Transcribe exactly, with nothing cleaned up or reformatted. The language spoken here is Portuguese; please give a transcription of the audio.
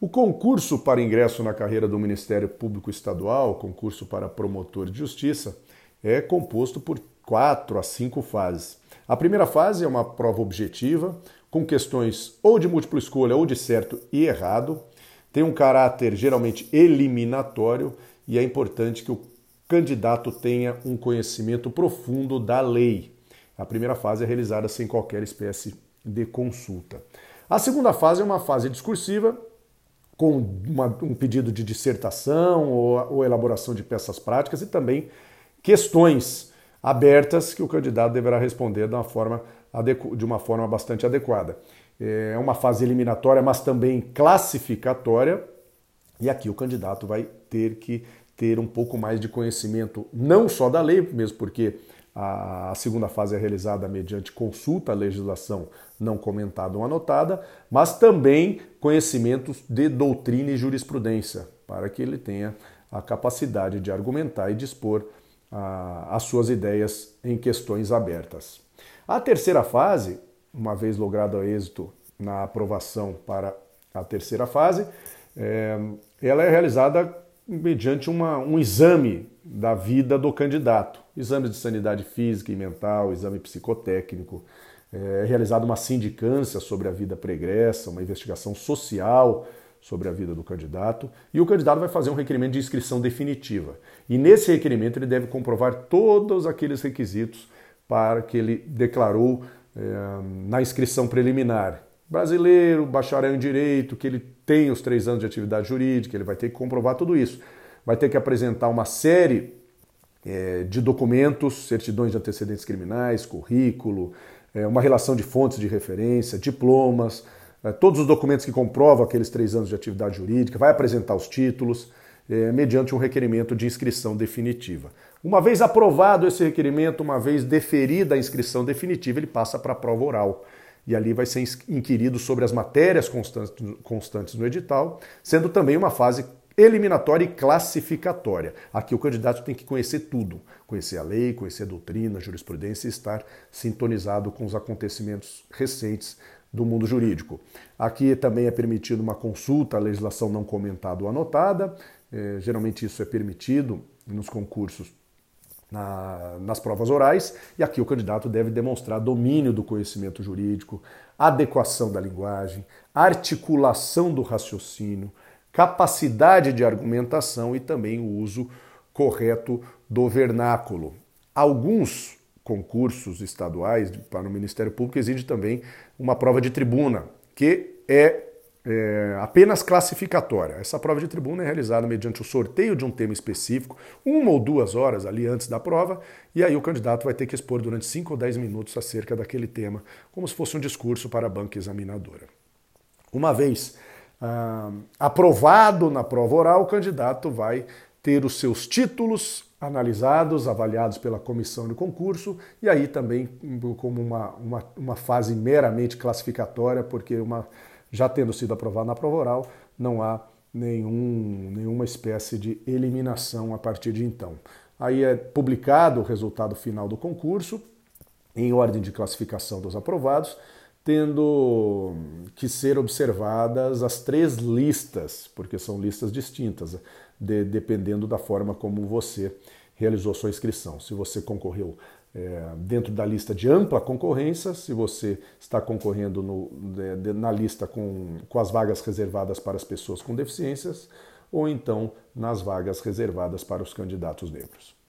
O concurso para ingresso na carreira do Ministério Público Estadual, concurso para promotor de justiça, é composto por quatro a cinco fases. A primeira fase é uma prova objetiva, com questões ou de múltipla escolha ou de certo e errado. Tem um caráter geralmente eliminatório e é importante que o candidato tenha um conhecimento profundo da lei. A primeira fase é realizada sem qualquer espécie de consulta. A segunda fase é uma fase discursiva, com uma, um pedido de dissertação ou, ou elaboração de peças práticas e também questões abertas que o candidato deverá responder de uma forma, adequ- de uma forma bastante adequada. É uma fase eliminatória, mas também classificatória, e aqui o candidato vai ter que ter um pouco mais de conhecimento não só da lei, mesmo porque a segunda fase é realizada mediante consulta à legislação não comentada ou anotada, mas também conhecimentos de doutrina e jurisprudência, para que ele tenha a capacidade de argumentar e dispor a, as suas ideias em questões abertas. A terceira fase, uma vez logrado o êxito na aprovação para a terceira fase, é, ela é realizada mediante uma, um exame da vida do candidato. Exames de sanidade física e mental, exame psicotécnico, é realizada uma sindicância sobre a vida pregressa, uma investigação social sobre a vida do candidato, e o candidato vai fazer um requerimento de inscrição definitiva. E nesse requerimento ele deve comprovar todos aqueles requisitos para que ele declarou é, na inscrição preliminar. Brasileiro, bacharel em Direito, que ele tem os três anos de atividade jurídica, ele vai ter que comprovar tudo isso. Vai ter que apresentar uma série de documentos, certidões de antecedentes criminais, currículo, uma relação de fontes de referência, diplomas, todos os documentos que comprovam aqueles três anos de atividade jurídica, vai apresentar os títulos, mediante um requerimento de inscrição definitiva. Uma vez aprovado esse requerimento, uma vez deferida a inscrição definitiva, ele passa para a prova oral. E ali vai ser inquirido sobre as matérias constantes no edital, sendo também uma fase eliminatória e classificatória. Aqui o candidato tem que conhecer tudo, conhecer a lei, conhecer a doutrina, a jurisprudência e estar sintonizado com os acontecimentos recentes do mundo jurídico. Aqui também é permitido uma consulta à legislação não comentada ou anotada, é, geralmente isso é permitido nos concursos na, nas provas orais, e aqui o candidato deve demonstrar domínio do conhecimento jurídico, adequação da linguagem, articulação do raciocínio, capacidade de argumentação e também o uso correto do vernáculo. Alguns concursos estaduais para o Ministério Público exigem também uma prova de tribuna, que é, é apenas classificatória. Essa prova de tribuna é realizada mediante o sorteio de um tema específico, uma ou duas horas ali antes da prova, e aí o candidato vai ter que expor durante cinco ou dez minutos acerca daquele tema, como se fosse um discurso para a banca examinadora. Uma vez Ah, aprovado na prova oral, o candidato vai ter os seus títulos analisados, avaliados pela comissão de concurso, e aí também como uma, uma, uma fase meramente classificatória, porque uma, já tendo sido aprovado na prova oral, não há nenhum, nenhuma espécie de eliminação a partir de então. Aí é publicado o resultado final do concurso, em ordem de classificação dos aprovados, tendo que ser observadas as três listas, porque são listas distintas, de, dependendo da forma como você realizou sua inscrição. Se você concorreu é, dentro da lista de ampla concorrência, se você está concorrendo no, de, na lista com, com as vagas reservadas para as pessoas com deficiências, ou então nas vagas reservadas para os candidatos negros.